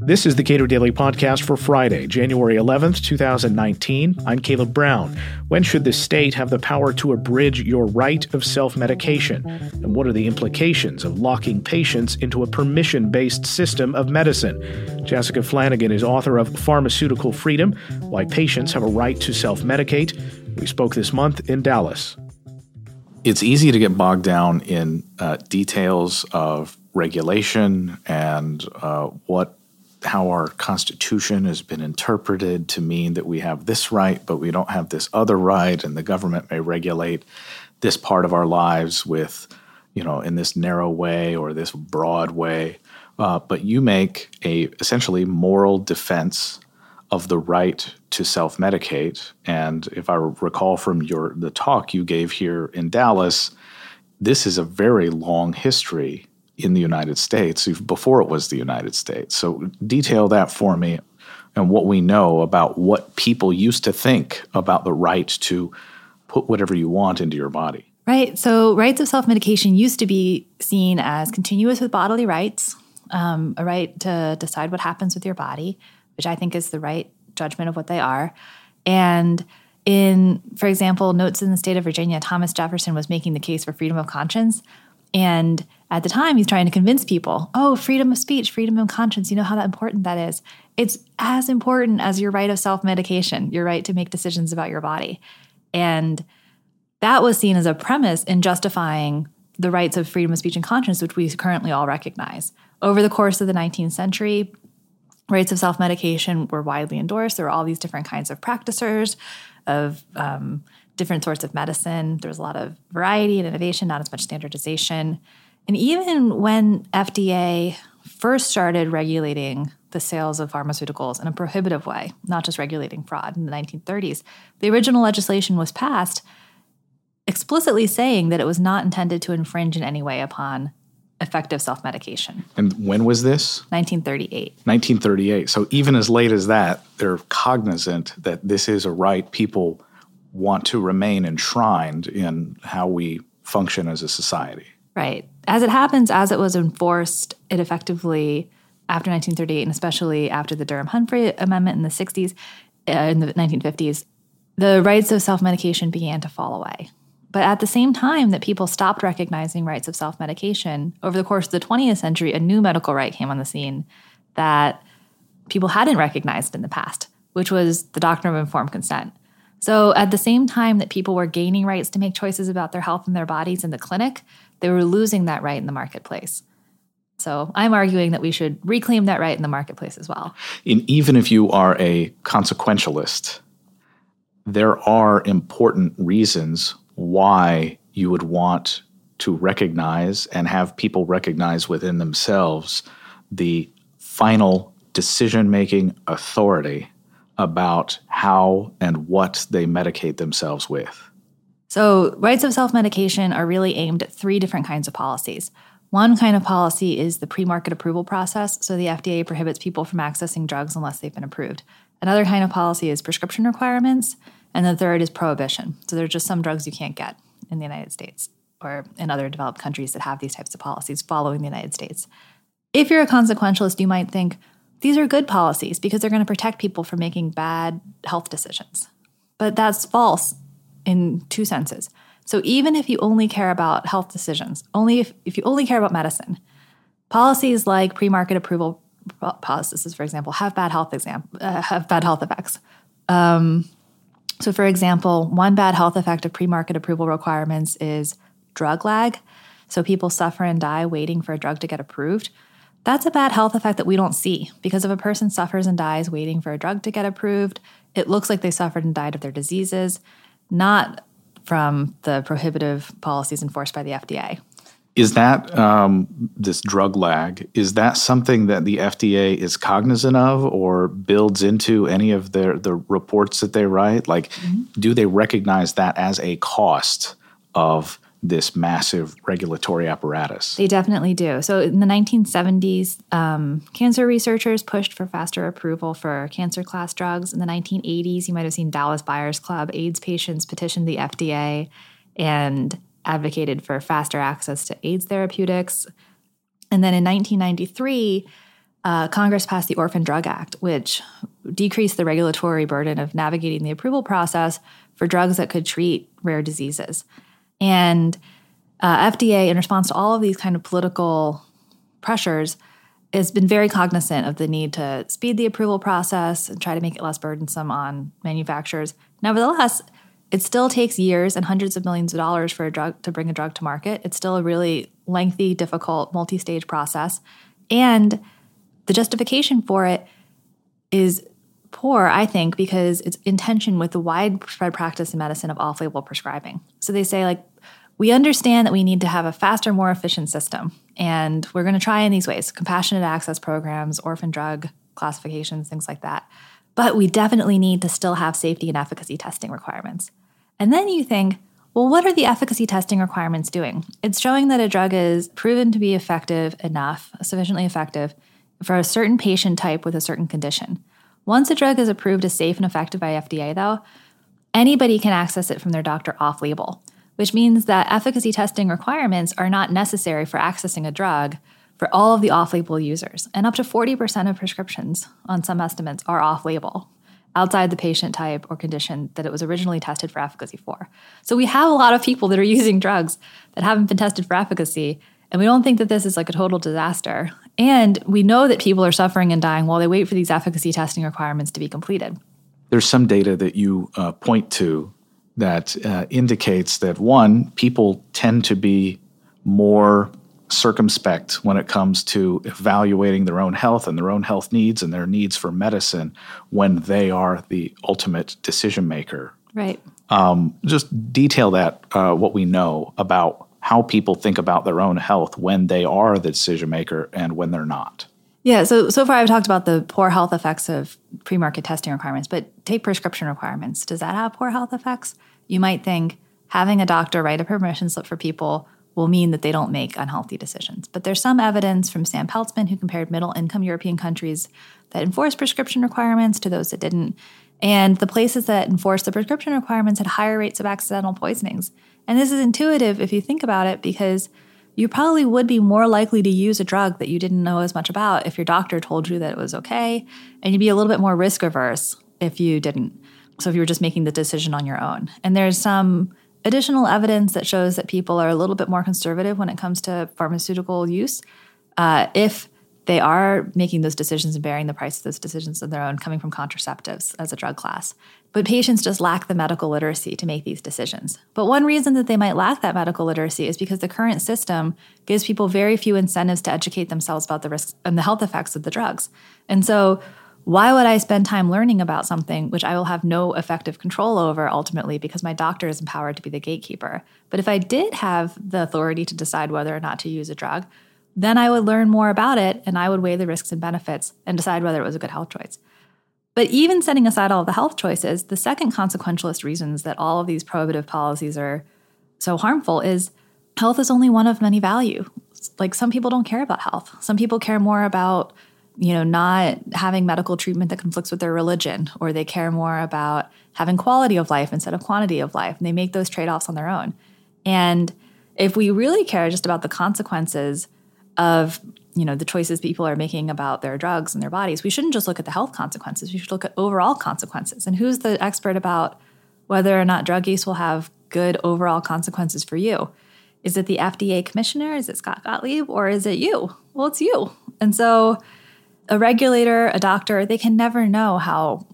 This is the Cato Daily Podcast for Friday, January 11th, 2019. I'm Caleb Brown. When should the state have the power to abridge your right of self-medication? And what are the implications of locking patients into a permission-based system of medicine? Jessica Flanagan is author of Pharmaceutical Freedom, Why Patients Have a Right to Self-Medicate. We spoke this month in Dallas. It's easy to get bogged down in details of regulation and how our Constitution has been interpreted to mean that we have this right, but we don't have this other right, and the government may regulate this part of our lives with, in this narrow way or this broad way. But you make essentially moral defense of the right to self-medicate. And if I recall from the talk you gave here in Dallas, this is a very long history in the United States, before it was the United States. So detail that for me and what we know about what people used to think about the right to put whatever you want into your body. Right. So rights of self-medication used to be seen as continuous with bodily rights, a right to decide what happens with your body, which I think is the right judgment of what they are. And for example, notes in the state of Virginia, Thomas Jefferson was making the case for freedom of conscience. And at the time, he's trying to convince people, freedom of speech, freedom of conscience, you know how that important that is. It's as important as your right of self-medication, your right to make decisions about your body. And that was seen as a premise in justifying the rights of freedom of speech and conscience, which we currently all recognize. Over the course of the 19th century, rights of self-medication were widely endorsed. There were all these different kinds of practitioners of different sorts of medicine. There was a lot of variety and innovation, not as much standardization. And even when FDA first started regulating the sales of pharmaceuticals in a prohibitive way, not just regulating fraud in the 1930s, the original legislation was passed explicitly saying that it was not intended to infringe in any way upon effective self-medication. And when was this? 1938. 1938. So even as late as that, they're cognizant that this is a right people want to remain enshrined in how we function as a society. Right. As it happens, as it was enforced, it effectively, after 1938, and especially after the Durham-Humphrey Amendment in the 1950s, the rights of self-medication began to fall away. But at the same time that people stopped recognizing rights of self-medication, over the course of the 20th century, a new medical right came on the scene that people hadn't recognized in the past, which was the doctrine of informed consent. So at the same time that people were gaining rights to make choices about their health and their bodies in the clinic, they were losing that right in the marketplace. So I'm arguing that we should reclaim that right in the marketplace as well. And even if you are a consequentialist, there are important reasons why you would want to recognize and have people recognize within themselves the final decision-making authority about how and what they medicate themselves with. So rights of self-medication are really aimed at three different kinds of policies. One kind of policy is the pre-market approval process, so the FDA prohibits people from accessing drugs unless they've been approved. Another kind of policy is prescription requirements, and the third is prohibition. So there are just some drugs you can't get in the United States or in other developed countries that have these types of policies following the United States. If you're a consequentialist, you might think, these are good policies because they're going to protect people from making bad health decisions. But that's false in two senses. So even if you only care about health decisions, if you only care about medicine, policies like pre-market approval processes, for example, have bad health effects. So for example, one bad health effect of pre-market approval requirements is drug lag. So people suffer and die waiting for a drug to get approved. That's a bad health effect that we don't see, because if a person suffers and dies waiting for a drug to get approved, it looks like they suffered and died of their diseases, not from the prohibitive policies enforced by the FDA. Is that, this drug lag, is that something that the FDA is cognizant of or builds into any of the reports that they write? Like, do they recognize that as a cost of this massive regulatory apparatus? They definitely do. So in the 1970s, cancer researchers pushed for faster approval for cancer class drugs. In the 1980s, you might have seen Dallas Buyers Club. AIDS patients petitioned the FDA and advocated for faster access to AIDS therapeutics. And then in 1993, Congress passed the Orphan Drug Act, which decreased the regulatory burden of navigating the approval process for drugs that could treat rare diseases. And FDA, in response to all of these kind of political pressures, has been very cognizant of the need to speed the approval process and try to make it less burdensome on manufacturers. Nevertheless, it still takes years and hundreds of millions of dollars for a drug to bring a drug to market. It's still a really lengthy, difficult, multi-stage process. And the justification for it is poor, I think, because it's in tension with the widespread practice in medicine of off-label prescribing. So they say, like, we understand that we need to have a faster, more efficient system, and we're going to try in these ways, compassionate access programs, orphan drug classifications, things like that. But we definitely need to still have safety and efficacy testing requirements. And then you think, well, what are the efficacy testing requirements doing? It's showing that a drug is proven to be effective enough, sufficiently effective, for a certain patient type with a certain condition. Once a drug is approved as safe and effective by FDA, though, anybody can access it from their doctor off-label, which means that efficacy testing requirements are not necessary for accessing a drug for all of the off-label users. And up to 40% of prescriptions, on some estimates, are off-label, outside the patient type or condition that it was originally tested for efficacy for. So we have a lot of people that are using drugs that haven't been tested for efficacy, and we don't think that this is like a total disaster. And we know that people are suffering and dying while they wait for these efficacy testing requirements to be completed. There's some data that you point to that indicates that, one, people tend to be more circumspect when it comes to evaluating their own health and their own health needs and their needs for medicine when they are the ultimate decision maker. Right. Just detail that, what we know about how people think about their own health when they are the decision maker and when they're not. Yeah, so far I've talked about the poor health effects of pre-market testing requirements, but take prescription requirements. Does that have poor health effects? You might think having a doctor write a permission slip for people will mean that they don't make unhealthy decisions. But there's some evidence from Sam Peltzman, who compared middle-income European countries that enforced prescription requirements to those that didn't. And the places that enforced the prescription requirements had higher rates of accidental poisonings. And this is intuitive if you think about it, because you probably would be more likely to use a drug that you didn't know as much about if your doctor told you that it was okay, and you'd be a little bit more risk averse if you didn't. So if you were just making the decision on your own. And there's some additional evidence that shows that people are a little bit more conservative when it comes to pharmaceutical use if they are making those decisions and bearing the price of those decisions on their own, coming from contraceptives as a drug class. But patients just lack the medical literacy to make these decisions. But one reason that they might lack that medical literacy is because the current system gives people very few incentives to educate themselves about the risks and the health effects of the drugs. And so why would I spend time learning about something which I will have no effective control over ultimately because my doctor is empowered to be the gatekeeper? But if I did have the authority to decide whether or not to use a drug, then I would learn more about it and I would weigh the risks and benefits and decide whether it was a good health choice. But even setting aside all of the health choices, the second consequentialist reasons that all of these prohibitive policies are so harmful is health is only one of many values. Like, some people don't care about health. Some people care more about, not having medical treatment that conflicts with their religion, or they care more about having quality of life instead of quantity of life. And they make those trade-offs on their own. And if we really care just about the consequences of the choices people are making about their drugs and their bodies, we shouldn't just look at the health consequences. We should look at overall consequences. And who's the expert about whether or not drug use will have good overall consequences for you? Is it the FDA commissioner? Is it Scott Gottlieb? Or is it you? Well, it's you. And so a regulator, a doctor, they can never know how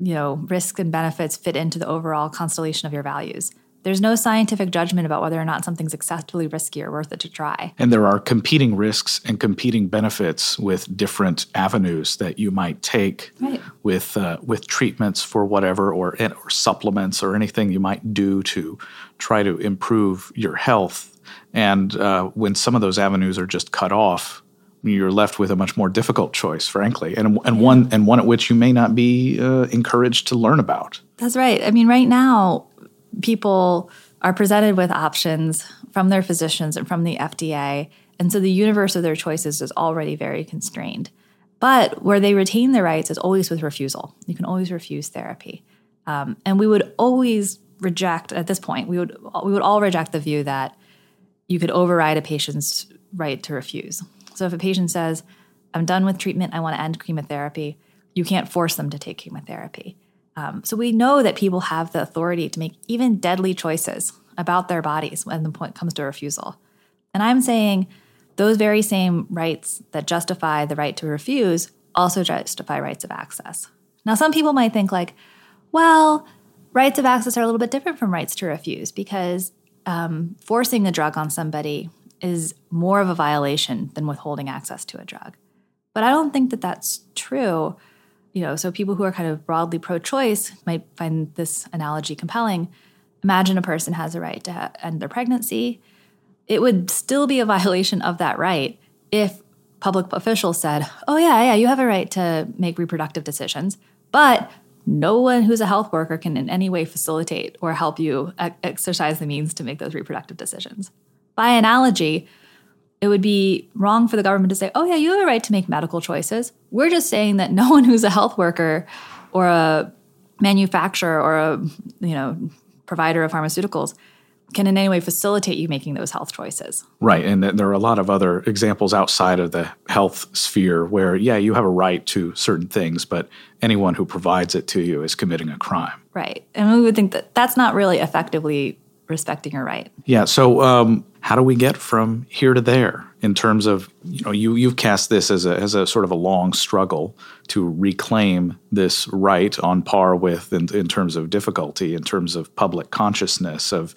risks and benefits fit into the overall constellation of your values. There's no scientific judgment about whether or not something's excessively risky or worth it to try. And there are competing risks and competing benefits with different avenues that you might take, right, with treatments for whatever, or supplements or anything you might do to try to improve your health. And when some of those avenues are just cut off, you're left with a much more difficult choice, frankly, and one at which you may not be encouraged to learn about. That's right. I mean, right now, people are presented with options from their physicians and from the FDA, and so the universe of their choices is already very constrained. But where they retain their rights is always with refusal. You can always refuse therapy. And we would always reject, at this point, we would all reject the view that you could override a patient's right to refuse. So if a patient says, I'm done with treatment, I want to end chemotherapy, you can't force them to take chemotherapy. So we know that people have the authority to make even deadly choices about their bodies when the point comes to refusal. And I'm saying those very same rights that justify the right to refuse also justify rights of access. Now, some people might think like, well, rights of access are a little bit different from rights to refuse because forcing a drug on somebody is more of a violation than withholding access to a drug. But I don't think that that's true. You know, so people who are kind of broadly pro-choice might find this analogy compelling. Imagine a person has a right to end their pregnancy. It would still be a violation of that right if public officials said, oh, yeah, you have a right to make reproductive decisions, but no one who's a health worker can in any way facilitate or help you exercise the means to make those reproductive decisions. By analogy, it would be wrong for the government to say, oh, yeah, you have a right to make medical choices. We're just saying that no one who's a health worker or a manufacturer or a, you know, provider of pharmaceuticals can in any way facilitate you making those health choices. Right. And there are a lot of other examples outside of the health sphere where, yeah, you have a right to certain things, but anyone who provides it to you is committing a crime. Right. And we would think that that's not really effectively respecting your right. Yeah. So how do we get from here to there in terms of, you know, you've cast this as a sort of a long struggle to reclaim this right on par with, in terms of difficulty, in terms of public consciousness of,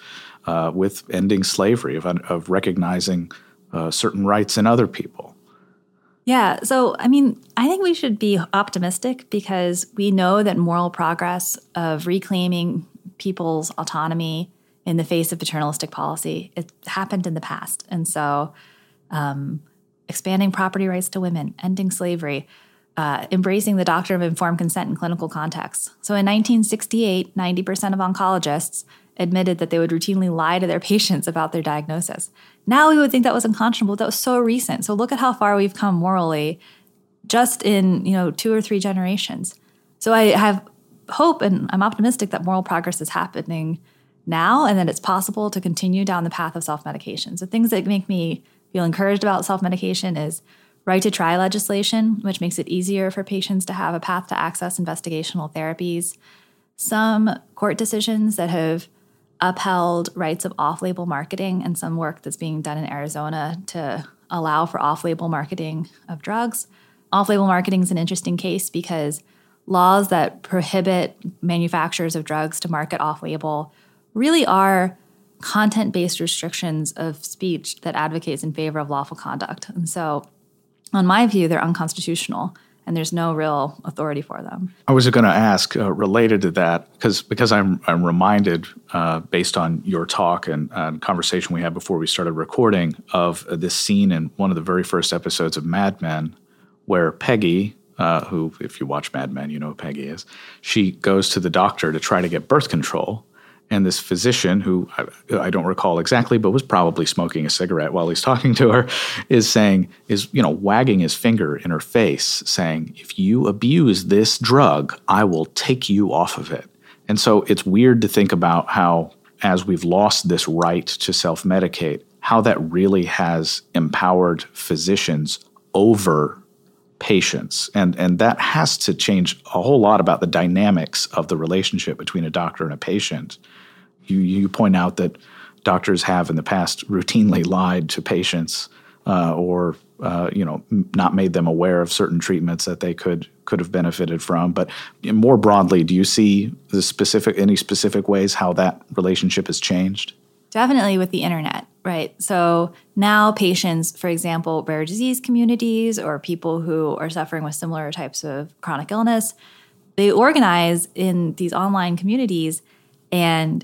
with ending slavery, of recognizing certain rights in other people. Yeah. So, I mean, I think we should be optimistic because we know that moral progress of reclaiming people's autonomy in the face of paternalistic policy, it happened in the past. And so expanding property rights to women, ending slavery, embracing the doctrine of informed consent in clinical contexts. So in 1968, 90% of oncologists admitted that they would routinely lie to their patients about their diagnosis. Now we would think that was unconscionable. That was so recent. So look at how far we've come morally just in, you know, 2 or 3 generations. So I have hope and I'm optimistic that moral progress is happening now and that it's possible to continue down the path of self-medication. So things that make me feel encouraged about self-medication is right to try legislation, which makes it easier for patients to have a path to access investigational therapies. Some court decisions that have upheld rights of off-label marketing and some work that's being done in Arizona to allow for off-label marketing of drugs. Off-label marketing is an interesting case because laws that prohibit manufacturers of drugs to market off-label really are content-based restrictions of speech that advocates in favor of lawful conduct. And so, on my view, they're unconstitutional, and there's no real authority for them. I was going to ask, related to that, because I'm reminded, based on your talk and conversation we had before we started recording, of this scene in one of the very first episodes of Mad Men, where Peggy, who, if you watch Mad Men, you know who Peggy is, she goes to the doctor to try to get birth control. And this physician, who I don't recall exactly, but was probably smoking a cigarette while he's talking to her, is wagging his finger in her face, saying, if you abuse this drug, I will take you off of it. And so it's weird to think about how, as we've lost this right to self-medicate, how that really has empowered physicians over patients. And that has to change a whole lot about the dynamics of the relationship between a doctor and a patient. You point out that doctors have in the past routinely lied to patients or not made them aware of certain treatments that they could have benefited from. But more broadly, do you see any specific ways how that relationship has changed? Definitely with the internet, right? So now patients, for example, rare disease communities or people who are suffering with similar types of chronic illness, they organize in these online communities, and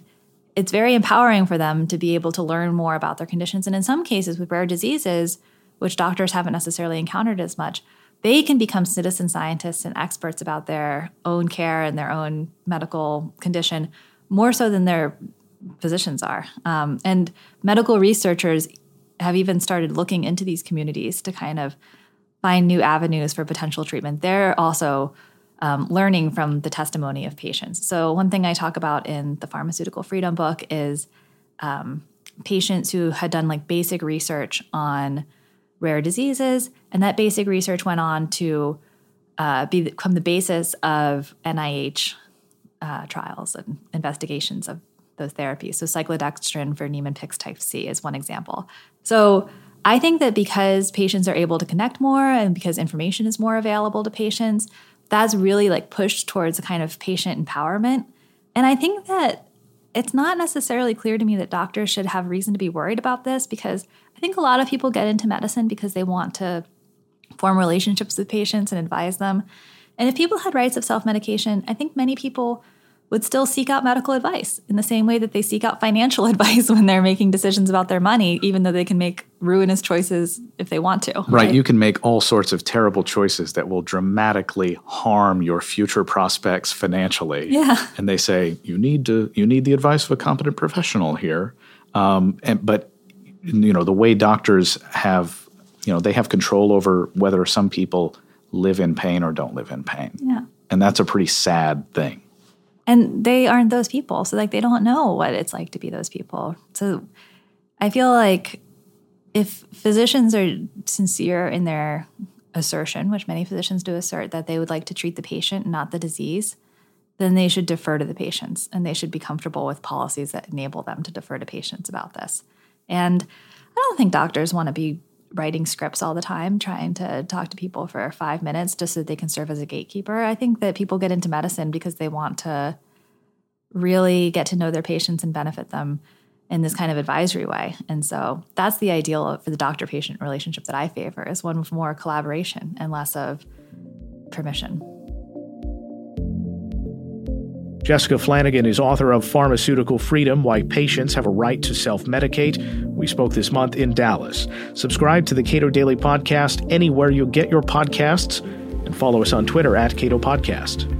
it's very empowering for them to be able to learn more about their conditions. And in some cases with rare diseases, which doctors haven't necessarily encountered as much, they can become citizen scientists and experts about their own care and their own medical condition more so than their physicians are. And medical researchers have even started looking into these communities to kind of find new avenues for potential treatment. They're also learning from the testimony of patients. So one thing I talk about in the Pharmaceutical Freedom book is patients who had done like basic research on rare diseases. And that basic research went on to become the basis of NIH trials and investigations of those therapies. So cyclodextrin for Niemann-Pick type C is one example. So I think that because patients are able to connect more and because information is more available to patients, that's really like pushed towards a kind of patient empowerment. And I think that it's not necessarily clear to me that doctors should have reason to be worried about this, because I think a lot of people get into medicine because they want to form relationships with patients and advise them. And if people had rights of self-medication, I think many people would still seek out medical advice in the same way that they seek out financial advice when they're making decisions about their money, even though they can make ruinous choices if they want to. Right. You can make all sorts of terrible choices that will dramatically harm your future prospects financially. Yeah. And they say, you need the advice of a competent professional here. But you know, the way doctors have, you know, they have control over whether some people live in pain or don't live in pain. Yeah. And that's a pretty sad thing. And they aren't those people. So, like, they don't know what it's like to be those people. So I feel like if physicians are sincere in their assertion, which many physicians do assert, that they would like to treat the patient, not the disease, then they should defer to the patients, and they should be comfortable with policies that enable them to defer to patients about this. And I don't think doctors want to be writing scripts all the time, trying to talk to people for 5 minutes just so they can serve as a gatekeeper. I think that people get into medicine because they want to really get to know their patients and benefit them in this kind of advisory way. And so that's the ideal for the doctor-patient relationship that I favor, is one with more collaboration and less of permission. Jessica Flanagan is author of Pharmaceutical Freedom, Why Patients Have a Right to Self-Medicate. We spoke this month in Dallas. Subscribe to the Cato Daily Podcast anywhere you get your podcasts, and follow us on Twitter at Cato Podcast.